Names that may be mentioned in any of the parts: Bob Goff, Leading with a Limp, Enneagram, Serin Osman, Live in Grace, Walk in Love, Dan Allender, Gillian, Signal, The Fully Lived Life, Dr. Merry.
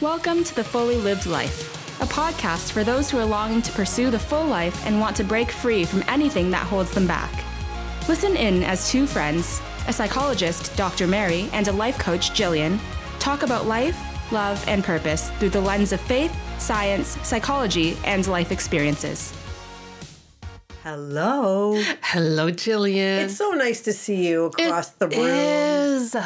Welcome to The Fully Lived Life, a podcast for those who are longing to pursue the full life and want to break free from anything that holds them back. Listen in as two friends, a psychologist, Dr. Merry, and a life coach, Gillian, talk about life, love, and purpose through the lens of faith, science, psychology, and life experiences. Hello. Hello, Gillian. It's so nice to see you across the room. It is.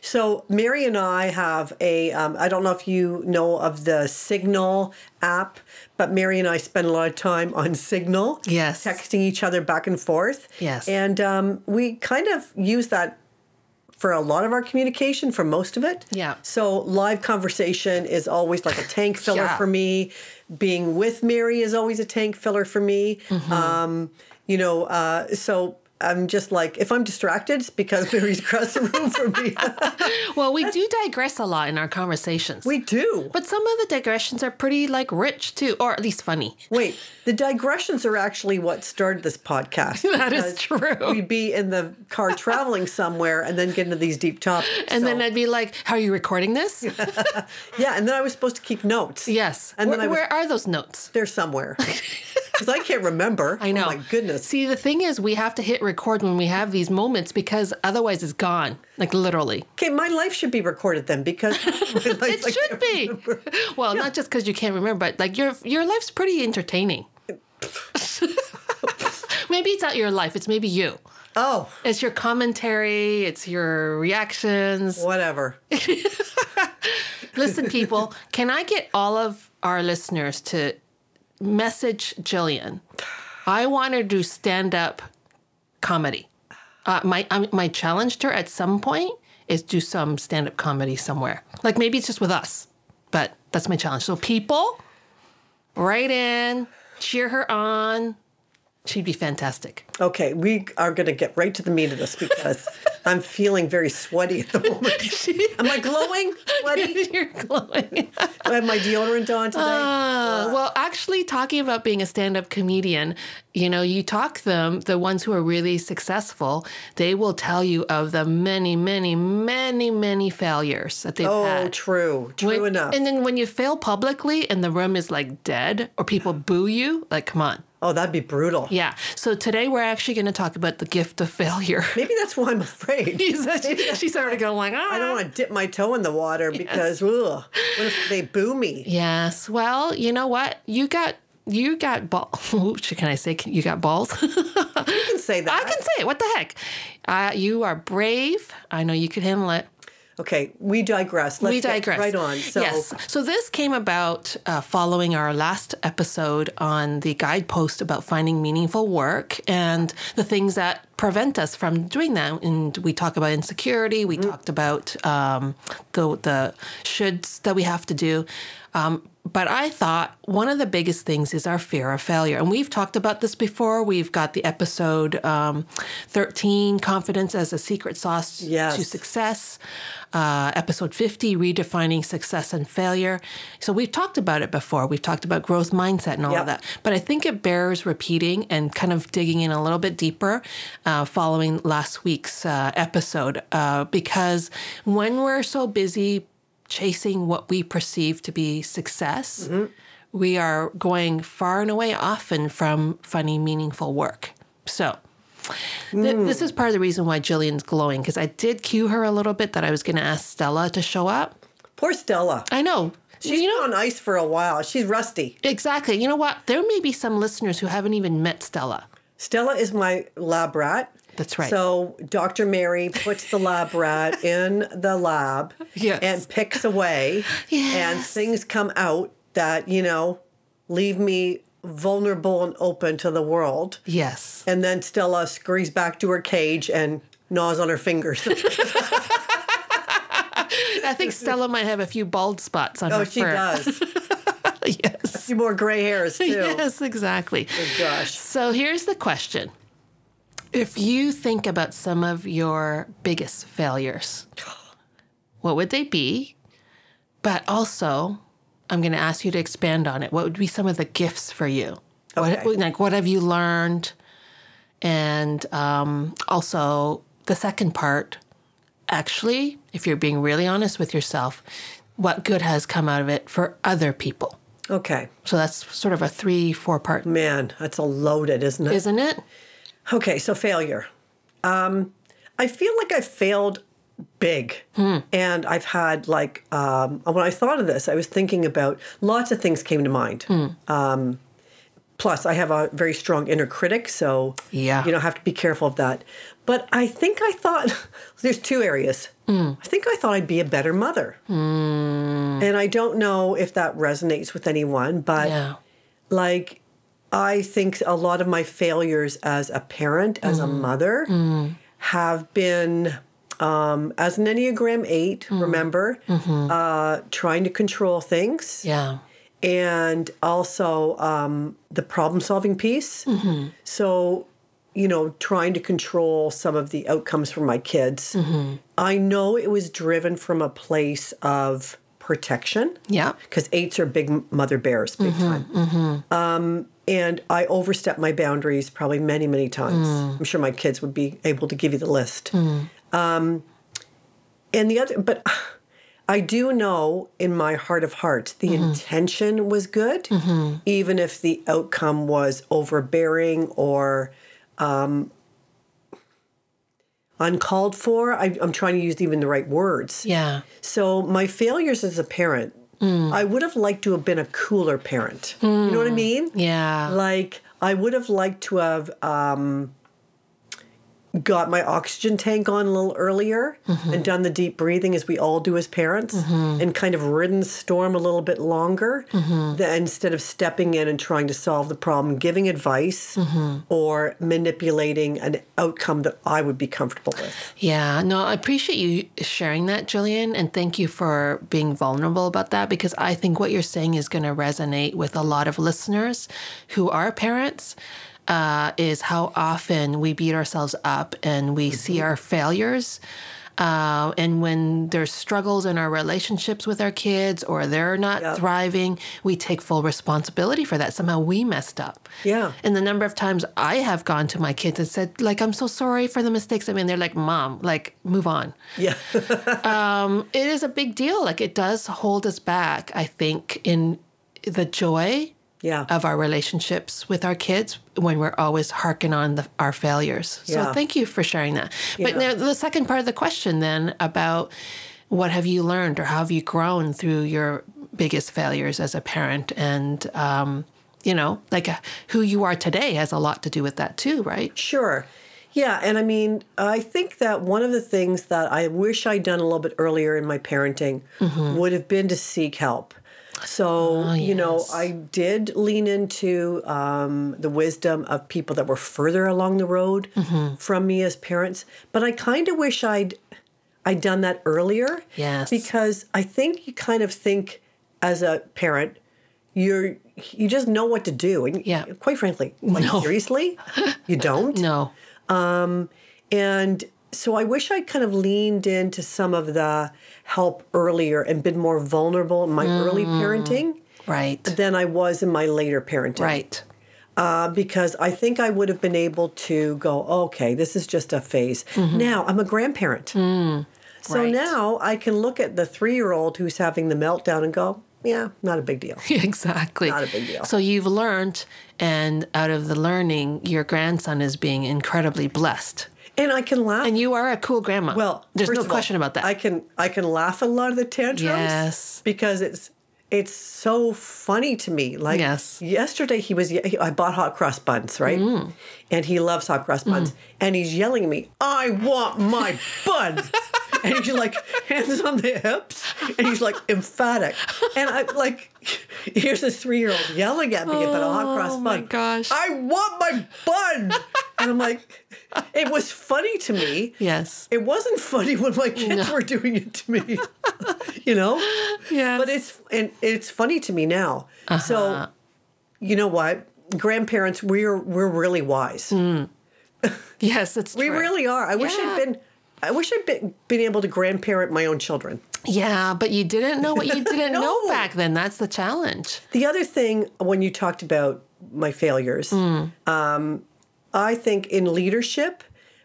So Mary and I have I don't know if you know of the Signal app, but Mary and I spend a lot of time on Signal. Yes. Texting each other back and forth. Yes. And we kind of use that for a lot of our communication, for most of it. Yeah. So live conversation is always like a tank filler for me. Being with Mary is always a tank filler for me. Mm-hmm. So I'm just like, if I'm distracted, it's because Mary's across the room from me. Well, we do digress a lot in our conversations. We do. But some of the digressions are pretty, rich, too, or at least funny. Wait, the digressions are actually what started this podcast. That is true. We'd be in the car traveling somewhere and then get into these deep topics. And then I'd be like, how are you recording this? Yeah, and then I was supposed to keep notes. Yes. And where are those notes? They're somewhere. Because I can't remember. I know. Oh, my goodness. See, the thing is, we have to hit record when we have these moments because otherwise it's gone, literally. Okay, my life should be recorded then because... it should be. Remember. Well, yeah. Not just because you can't remember, but your life's pretty entertaining. Maybe it's not your life. It's maybe you. Oh. It's your commentary. It's your reactions. Whatever. Listen, people, can I get all of our listeners to... message Gillian. I want her to do stand-up comedy. My challenge to her at some point is do some stand-up comedy somewhere. Maybe it's just with us, but that's my challenge. So people, write in, cheer her on. She'd be fantastic. Okay, we are going to get right to the meat of this because I'm feeling very sweaty at the moment. Am I glowing? Sweaty? You're glowing. Do I have my deodorant on today? Well, actually, talking about being a stand-up comedian, you talk them, the ones who are really successful, they will tell you of the many, many, many, many failures that they've had. Oh, true. True enough. And then when you fail publicly and the room is dead or people boo you, come on. Oh, that'd be brutal. Yeah. So today we're actually going to talk about the gift of failure. Maybe that's why I'm afraid. She's already going I don't want to dip my toe in the water because, what if they boo me? Yes. Well, you know what? You got balls. Can I say you got balls? You can say that. I can say it. What the heck? You are brave. I know you can handle it. Okay, we digress. Let's get right on. So. Yes. So this came about following our last episode on the guidepost about finding meaningful work and the things that prevent us from doing that. And we talk about insecurity. We talked about the shoulds that we have to do. But I thought one of the biggest things is our fear of failure. And we've talked about this before. We've got the episode 13, Confidence as a Secret Sauce to Success. Episode 50, Redefining Success and Failure. So we've talked about it before. We've talked about growth mindset and all of that. But I think it bears repeating and kind of digging in a little bit deeper following last week's episode. Because when we're so busy chasing what we perceive to be success, we are going far and away often from finding meaningful work. So this is part of the reason why Gillian's glowing, because I did cue her a little bit that I was going to ask Stella to show up. Poor Stella. I know. She's been on ice for a while. She's rusty. Exactly. You know what? There may be some listeners who haven't even met Stella. Stella is my lab rat. That's right. So Dr. Merry puts the lab rat in the lab and picks away and things come out that, leave me vulnerable and open to the world. Yes. And then Stella scurries back to her cage and gnaws on her fingers. I think Stella might have a few bald spots on her fur. Oh, she does. Yes. A few more gray hairs, too. Yes, exactly. Oh, gosh. So here's the question. If you think about some of your biggest failures, what would they be? But also, I'm going to ask you to expand on it. What would be some of the gifts for you? Okay. What have you learned? And also, the second part, actually, if you're being really honest with yourself, what good has come out of it for other people. Okay. So that's sort of a 3-4 part. Man, that's a loaded, isn't it? Isn't it? Okay, so failure. I feel like I failed big. And I've had like, when I thought of this, I was thinking about lots of things came to mind. Plus, I have a very strong inner critic, so you know, have to be careful of that. But I think I thought, there's two areas. I think I thought I'd be a better mother. And I don't know if that resonates with anyone, but like, I think a lot of my failures as a parent, as a mother, have been, as an Enneagram 8, remember, trying to control things. And also the problem-solving piece. So, you know, trying to control some of the outcomes for my kids. I know it was driven from a place of protection. Because eights are big mother bears, big time. And I overstepped my boundaries probably many, many times. I'm sure my kids would be able to give you the list. And the other, but I do know in my heart of hearts, the intention was good, even if the outcome was overbearing or uncalled for. I'm trying to use even the right words. So my failures as a parent, I would have liked to have been a cooler parent. You know what I mean? Like, I would have liked to have got my oxygen tank on a little earlier and done the deep breathing as we all do as parents and kind of ridden the storm a little bit longer than instead of stepping in and trying to solve the problem, giving advice or manipulating an outcome that I would be comfortable with. Yeah, no, I appreciate you sharing that, Gillian, and thank you for being vulnerable about that, because I think what you're saying is going to resonate with a lot of listeners who are parents. Is how often we beat ourselves up and we see our failures. And when there's struggles in our relationships with our kids or they're not thriving, we take full responsibility for that. Somehow we messed up. And the number of times I have gone to my kids and said, like, I'm so sorry for the mistakes I made. And they're like, Mom, like, move on. It is a big deal. Like, it does hold us back, I think, in the joy of our relationships with our kids when we're always harking on our failures. So thank you for sharing that. But now the second part of the question then about what have you learned or how have you grown through your biggest failures as a parent? And, you know, like who you are today has a lot to do with that too, right? Yeah. And I mean, I think that one of the things that I wish I'd done a little bit earlier in my parenting would have been to seek help. So, you know, I did lean into the wisdom of people that were further along the road from me as parents. But I kind of wish I'd done that earlier. Because I think you kind of think as a parent, you just know what to do. And quite frankly, like seriously, you don't. And so I wish I kind of leaned into some of the help earlier and been more vulnerable in my early parenting than I was in my later parenting. Because I think I would have been able to go, okay, this is just a phase. Now I'm a grandparent. So now I can look at the 3-year-old who's having the meltdown and go, not a big deal. Exactly. Not a big deal. So you've learned, and out of the learning, your grandson is being incredibly blessed. And I can laugh. And you are a cool grandma. Well, there's no question about that. I can laugh at a lot of the tantrums. Because it's so funny to me. Like yesterday I bought hot cross buns, right? And he loves hot cross buns. And he's yelling at me, I want my buns. And he's like, hands on the hips. And he's like, emphatic. And I'm like, here's this 3-year-old yelling at me about a hot cross bun. Oh, my gosh. I want my bun. And I'm like, it was funny to me. It wasn't funny when my kids were doing it to me, you know? But it's funny to me now. So, you know what? Grandparents, we're really wise. Yes, it's true. We really are. I wish I'd been able to grandparent my own children. Yeah, but you didn't know what you didn't know back then. That's the challenge. The other thing, when you talked about my failures, I think in leadership,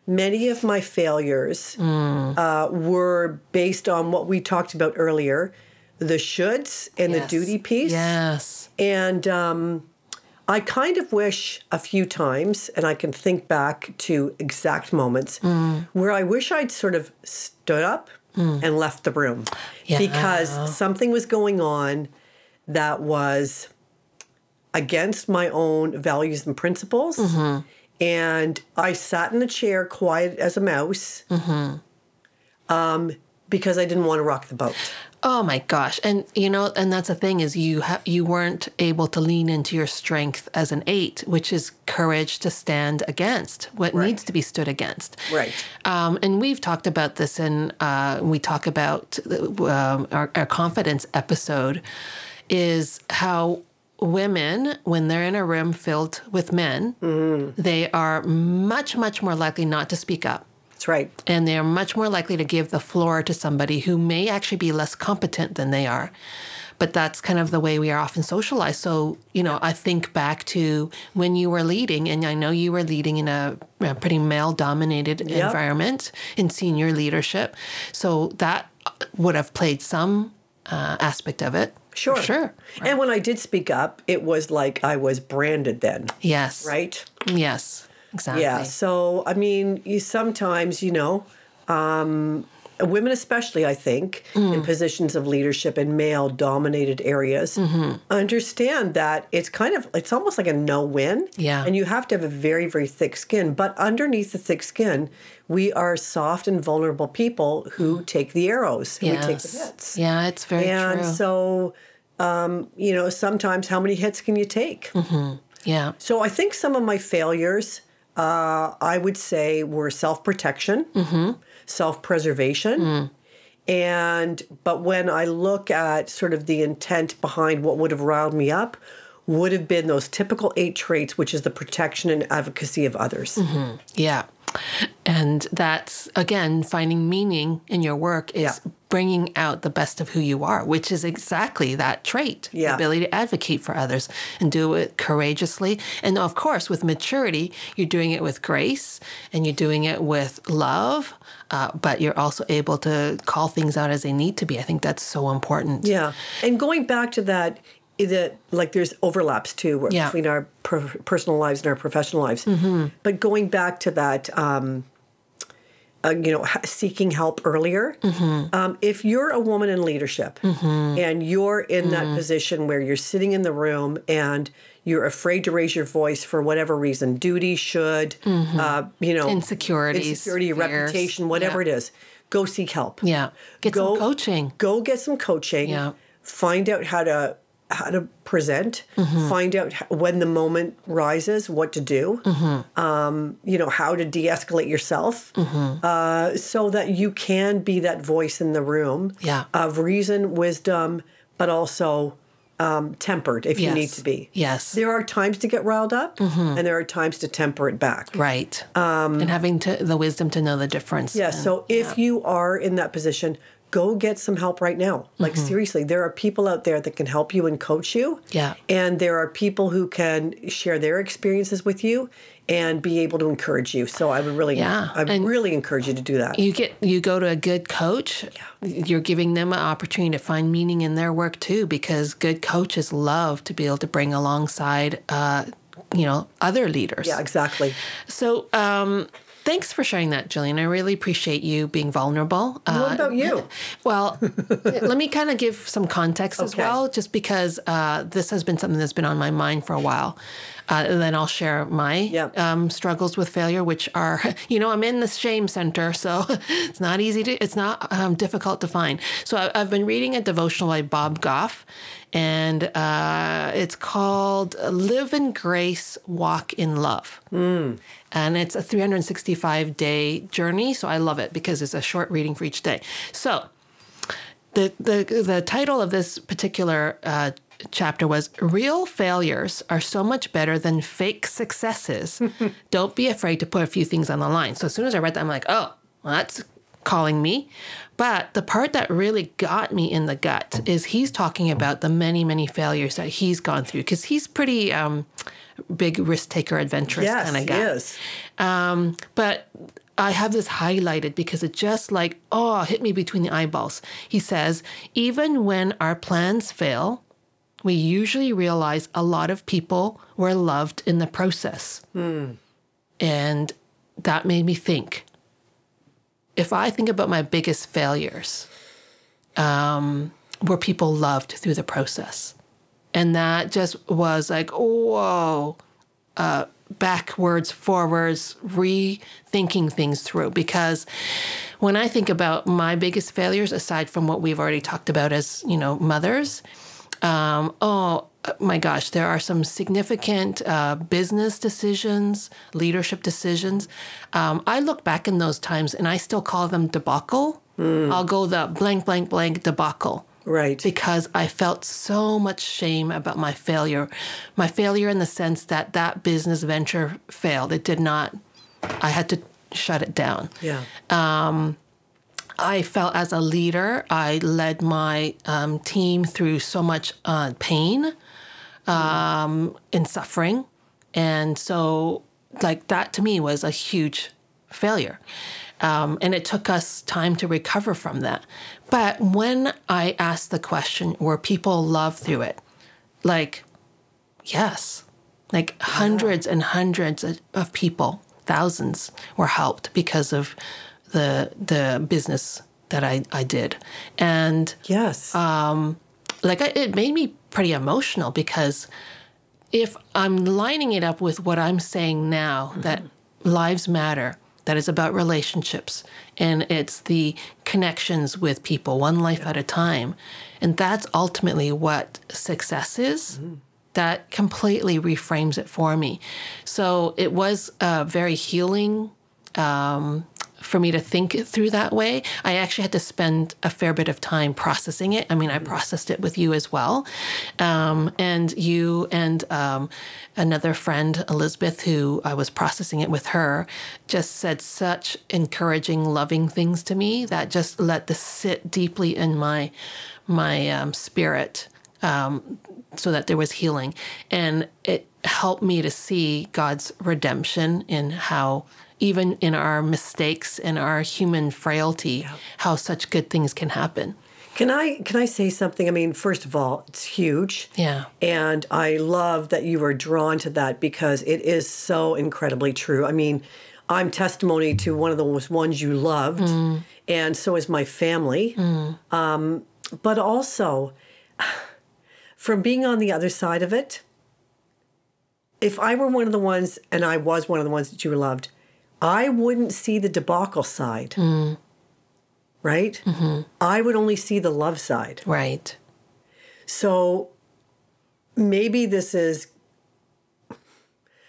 many of my failures were based on what we talked about earlier, the shoulds and yes. the duty piece. Yes. And I kind of wish a few times, and I can think back to exact moments, where I wish I'd sort of stood up and left the room. Yeah. Because something was going on that was against my own values and principles. Mm-hmm. And I sat in the chair quiet as a mouse because I didn't want to rock the boat. Oh, my gosh. And, you know, and that's the thing is you weren't able to lean into your strength as an 8, which is courage to stand against what right. needs to be stood against. Right. And we've talked about this in, we talk about our confidence episode is how women, when they're in a room filled with men, they are much, much more likely not to speak up. That's right. And they are much more likely to give the floor to somebody who may actually be less competent than they are. But that's kind of the way we are often socialized. So, you know, I think back to when you were leading, and I know you were leading in a pretty male-dominated environment in senior leadership. So that would have played some aspect of it. Sure. Sure. Right. And when I did speak up, it was like I was branded then. Yes. Right? Yes. Exactly. Yeah. So, I mean, you sometimes, you know, women especially, I think, in positions of leadership in male-dominated areas, understand that it's almost like a no-win. Yeah. And you have to have a very, very thick skin. But underneath the thick skin, we are soft and vulnerable people who take the arrows and we take the hits. Yeah, it's very true. And so, you know, sometimes how many hits can you take? Mm-hmm. Yeah. So I think some of my failures, I would say, were self-protection, self-preservation. But when I look at sort of the intent behind what would have riled me up, would have been those typical 8 traits, which is the protection and advocacy of others. Mm-hmm. Yeah. And that's, again, finding meaning in your work is bringing out the best of who you are, which is exactly that trait, the ability to advocate for others and do it courageously. And of course, with maturity, you're doing it with grace and you're doing it with love, but you're also able to call things out as they need to be. I think that's so important. Yeah. And going back to that like there's overlaps too between our personal lives and our professional lives. Mm-hmm. But going back to that, you know, seeking help earlier. Mm-hmm. If you're a woman in leadership and you're in that position where you're sitting in the room and you're afraid to raise your voice for whatever reason, duty, should, you know, insecurity, fears, reputation, whatever it is, go seek help. Yeah. Go get some coaching. Yeah. Find out how to present, find out when the moment rises, what to do, you know, how to de-escalate yourself so that you can be that voice in the room of reason, wisdom, but also tempered if you need to be. Yes. There are times to get riled up and there are times to temper it back. Right. And having the wisdom to know the difference. Yeah. So if you are in that position, go get some help right now. Like, seriously, there are people out there that can help you and coach you. Yeah. And there are people who can share their experiences with you and be able to encourage you. So I would really, I really encourage you to do that. You go to a good coach, you're giving them an opportunity to find meaning in their work too, because good coaches love to be able to bring alongside, you know, other leaders. Yeah, exactly. So, thanks for sharing that, Gillian. I really appreciate you being vulnerable. What about you? Well, let me kind of give some context as well, just because this has been something that's been on my mind for a while. And then I'll share my struggles with failure, which are, you know, I'm in the shame center, so it's not difficult to find. So I've been reading a devotional by Bob Goff, and it's called Live in Grace, Walk in Love. And it's a 365-day journey, so I love it because it's a short reading for each day. So the title of this particular chapter was, Real Failures Are So Much Better Than Fake Successes. Don't be afraid to put a few things on the line. So as soon as I read that, I'm like, oh, well, that's calling me. But the part that really got me in the gut is he's talking about the many, many failures that he's gone through, because he's pretty big risk-taker, adventurous kind of guy. Yes, he is. But I have this highlighted because it just like, oh, hit me between the eyeballs. He says, even when our plans fail, we usually realize a lot of people were loved in the process. Mm. And that made me think, if I think about my biggest failures, were people loved through the process? And that just was like, whoa, backwards, forwards, rethinking things through. Because when I think about my biggest failures, aside from what we've already talked about as, you know, mothers, oh my gosh, there are some significant business decisions, leadership decisions. I look back in those times and I still call them debacle. Mm. I'll go the blank, blank, blank debacle. Right. Because I felt so much shame about my failure. My failure in the sense that that business venture failed. It did not, I had to shut it down. Yeah. I felt as a leader, I led my team through so much pain and suffering. And so, like, that to me was a huge failure. And it took us time to recover from that. But when I asked the question, were people loved through it? Like, yes. Like, hundreds and hundreds of people, thousands, were helped because of the business that I did. And yes, it made me pretty emotional, because if I'm lining it up with what I'm saying now, mm-hmm. that lives matter, that is about relationships, and it's the connections with people, one life at a time. And that's ultimately what success is. Mm-hmm. That completely reframes it for me. So it was very healing for me to think through that way. I actually had to spend a fair bit of time processing it. I mean, I processed it with you as well. And you and another friend, Elizabeth, who I was processing it with her, just said such encouraging, loving things to me that just let this sit deeply in my spirit, so that there was healing. And it helped me to see God's redemption in how, even in our mistakes and our human frailty, how such good things can happen. Can I say something? I mean, first of all, it's huge. Yeah. And I love that you are drawn to that, because it is so incredibly true. I mean, I'm testimony to one of those ones you loved, and so is my family. Mm. But also, from being on the other side of it, if I were one of the ones, and I was one of the ones that you loved, I wouldn't see the debacle side, right? Mm-hmm. I would only see the love side. Right. So maybe this is,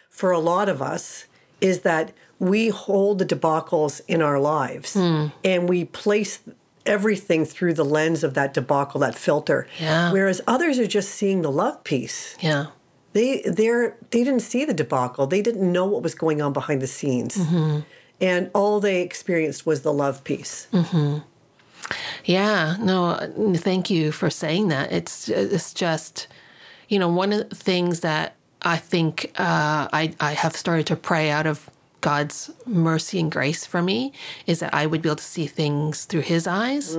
for a lot of us, is that we hold the debacles in our lives, and we place everything through the lens of that debacle, that filter. Yeah. Whereas others are just seeing the love piece. Yeah. They didn't see the debacle. They didn't know what was going on behind the scenes. Mm-hmm. And all they experienced was the love piece. Mm-hmm. Yeah. No, thank you for saying that. It's just, you know, one of the things that I think I have started to pray out of God's mercy and grace for me is that I would be able to see things through his eyes,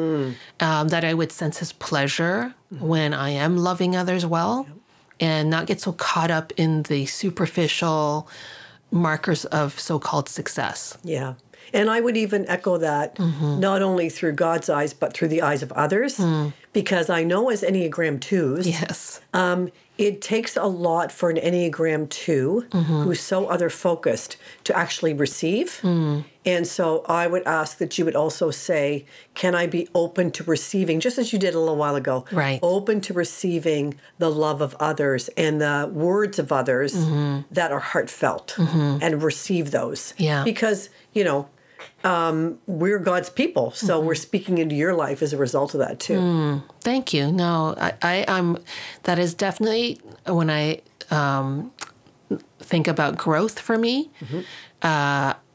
that I would sense his pleasure when I am loving others well. Yep. And not get so caught up in the superficial markers of so-called success. Yeah. And I would even echo that, not only through God's eyes, but through the eyes of others, because I know as Enneagram 2s, yes, it takes a lot for an Enneagram 2 who's so other-focused to actually receive. Mm. And so I would ask that you would also say, can I be open to receiving, just as you did a little while ago, right, open to receiving the love of others and the words of others that are heartfelt, and receive those. Yeah. Because, you know, we're God's people, so we're speaking into your life as a result of that too. Mm. Thank you. No, I'm. That is definitely, when I think about growth for me,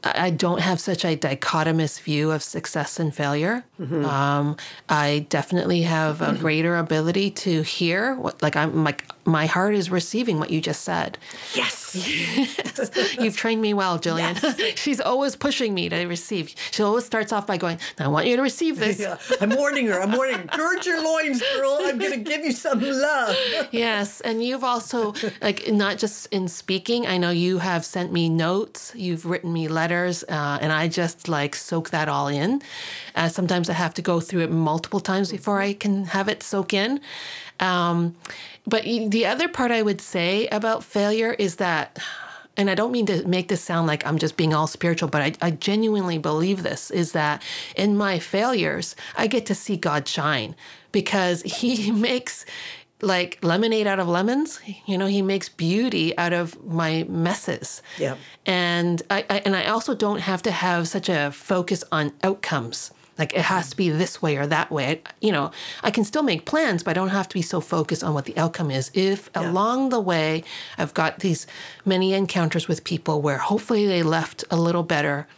I don't have such a dichotomous view of success and failure. Mm-hmm. I definitely have a greater ability to hear. What, like I'm like my heart is receiving what you just said. Yes. You've trained me well, Gillian. Yes. She's always pushing me to receive. She always starts off by going, I want you to receive this. Yeah. I'm warning her. Gird your loins, girl. I'm going to give you some love. Yes. And you've also, like, not just in speaking, I know you have sent me notes. You've written me letters. And I just, like, soak that all in. Sometimes I have to go through it multiple times before I can have it soak in. But the other part I would say about failure is that, and I don't mean to make this sound like I'm just being all spiritual, but I genuinely believe this, is that in my failures, I get to see God shine, because he makes like lemonade out of lemons. You know, he makes beauty out of my messes. Yeah. And I also don't have to have such a focus on outcomes. Like, it has to be this way or that way. I can still make plans, but I don't have to be so focused on what the outcome is. If along the way, I've got these many encounters with people where hopefully they left a little better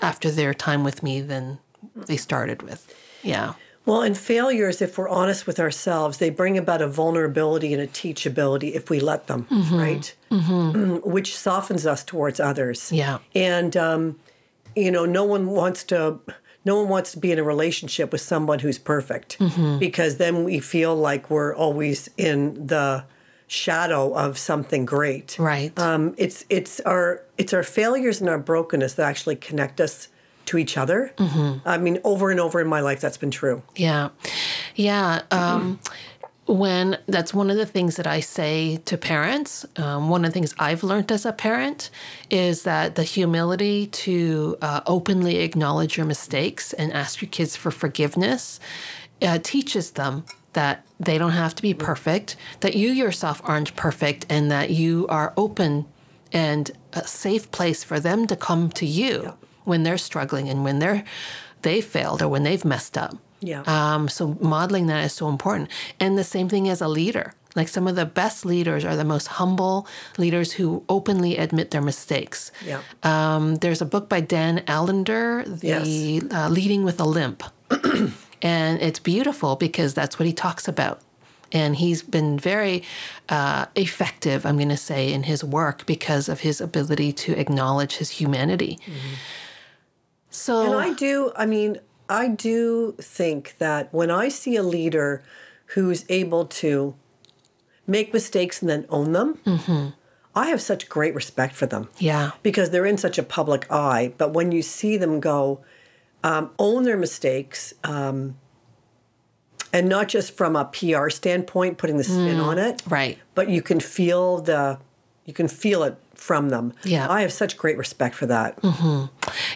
after their time with me than they started with. Yeah. Well, and failures, if we're honest with ourselves, they bring about a vulnerability and a teachability if we let them, right? Mm-hmm. Which softens us towards others. Yeah. And, no one wants to be in a relationship with someone who's perfect, because then we feel like we're always in the shadow of something great. Right. It's our failures and our brokenness that actually connect us to each other. Mm-hmm. I mean, over and over in my life, that's been true. Yeah. Yeah. When that's one of the things that I say to parents. One of the things I've learned as a parent is that the humility to openly acknowledge your mistakes and ask your kids for forgiveness teaches them that they don't have to be perfect, that you yourself aren't perfect, and that you are open and a safe place for them to come to you when they're struggling and when they failed or when they've messed up. Yeah. So modeling that is so important. And the same thing as a leader. Like, some of the best leaders are the most humble leaders who openly admit their mistakes. Yeah. There's a book by Dan Allender, Leading with a Limp. And it's beautiful because that's what he talks about. And he's been very effective, I'm going to say, in his work because of his ability to acknowledge his humanity. Mm-hmm. So, and I do think that when I see a leader who's able to make mistakes and then own them, I have such great respect for them. Yeah. Because they're in such a public eye. But when you see them go own their mistakes, and not just from a PR standpoint, putting the spin on it, right? But you can feel it from them. Yeah. I have such great respect for that. Mm-hmm.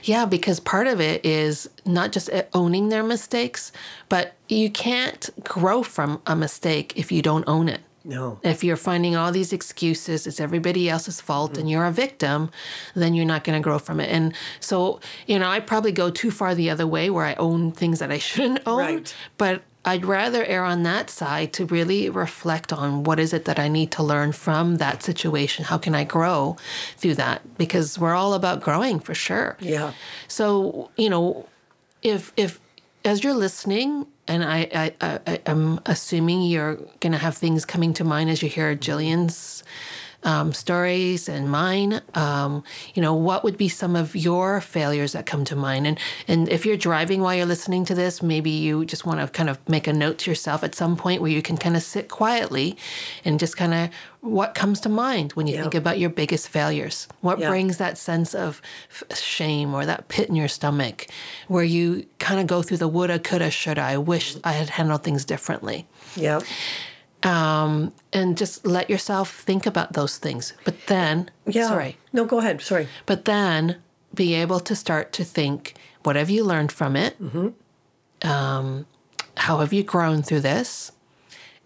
Yeah, because part of it is not just owning their mistakes, but you can't grow from a mistake if you don't own it. No. If you're finding all these excuses, it's everybody else's fault and you're a victim, then you're not going to grow from it. And so, I probably go too far the other way where I own things that I shouldn't own, right. But I'd rather err on that side to really reflect on what is it that I need to learn from that situation? How can I grow through that? Because we're all about growing for sure. Yeah. So, if as you're listening, and I'm assuming you're going to have things coming to mind as you hear Gillian's stories and mine, what would be some of your failures that come to mind? And if you're driving while you're listening to this, maybe you just want to kind of make a note to yourself at some point where you can kind of sit quietly and just kind of what comes to mind when you think about your biggest failures. What brings that sense of shame or that pit in your stomach where you kind of go through the woulda, coulda, shoulda, I wish I had handled things differently. Yeah. And just let yourself think about those things. But then, No, go ahead. Sorry. But then be able to start to think, what have you learned from it? Mm-hmm. How have you grown through this?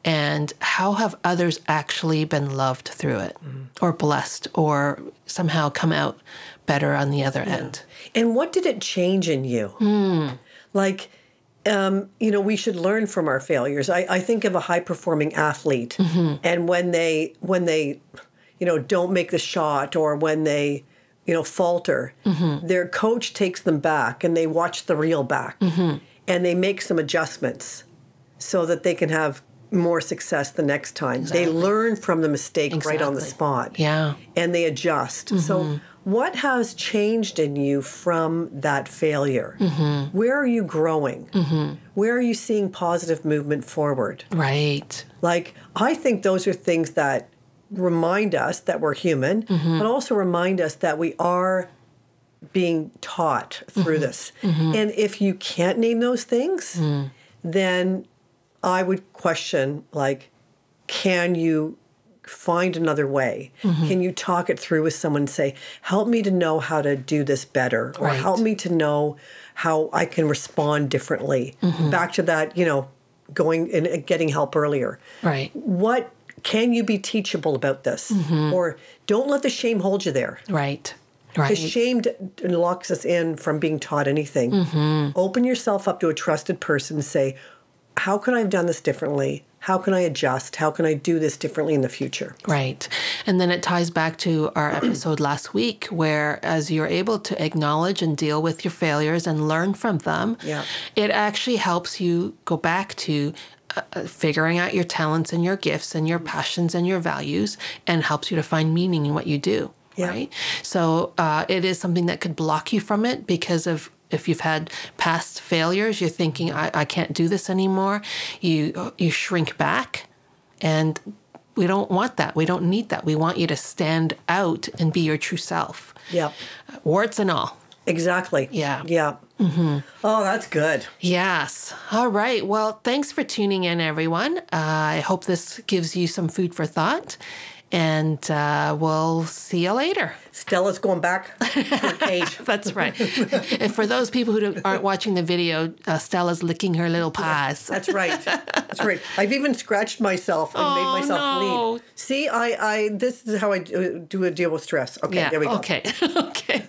And how have others actually been loved through it or blessed or somehow come out better on the other end? And what did it change in you? We should learn from our failures. I think of a high-performing athlete, and when they, don't make the shot or when they, falter, their coach takes them back and they watch the reel back, and they make some adjustments so that they can have more success the next time. Exactly. They learn from the mistake exactly. right on the spot. Yeah. And they adjust. Mm-hmm. So what has changed in you from that failure? Mm-hmm. Where are you growing? Mm-hmm. Where are you seeing positive movement forward? Right. Like, I think those are things that remind us that we're human, mm-hmm. but also remind us that we are being taught through mm-hmm. this. Mm-hmm. And if you can't name those things, mm. then I would question, like, can you find another way? Mm-hmm. Can you talk it through with someone and say, help me to know how to do this better, or right. help me to know how I can respond differently? Mm-hmm. Back to that, going and getting help earlier. Right. What can you be teachable about this? Mm-hmm. Or don't let the shame hold you there. Right. Because right. shame locks us in from being taught anything. Mm-hmm. Open yourself up to a trusted person and say, how could I have done this differently? How can I adjust? How can I do this differently in the future? Right. And then it ties back to our episode last week, where as you're able to acknowledge and deal with your failures and learn from them, yeah. it actually helps you go back to figuring out your talents and your gifts and your passions and your values, and helps you to find meaning in what you do. Yeah. Right. So it is something that could block you from it, because of if you've had past failures, you're thinking, I can't do this anymore. You shrink back, and we don't want that. We don't need that. We want you to stand out and be your true self. Yeah. Warts and all. Exactly. Yeah. Yeah. Mm-hmm. Oh, that's good. Yes. All right. Well, thanks for tuning in, everyone. I hope this gives you some food for thought. And we'll see you later. Stella's going back to her cage. That's right. And for those people who aren't watching the video, Stella's licking her little paws. That's right. That's right. I've even scratched myself and made myself bleed. See, I this is how I do a deal with stress. Okay, yeah, there we go. Okay. Okay.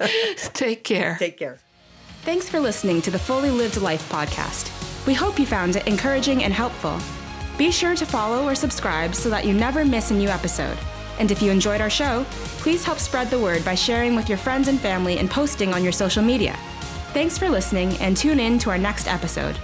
Take care. Take care. Thanks for listening to the Fully Lived Life podcast. We hope you found it encouraging and helpful. Be sure to follow or subscribe so that you never miss a new episode. And if you enjoyed our show, please help spread the word by sharing with your friends and family and posting on your social media. Thanks for listening, and tune in to our next episode.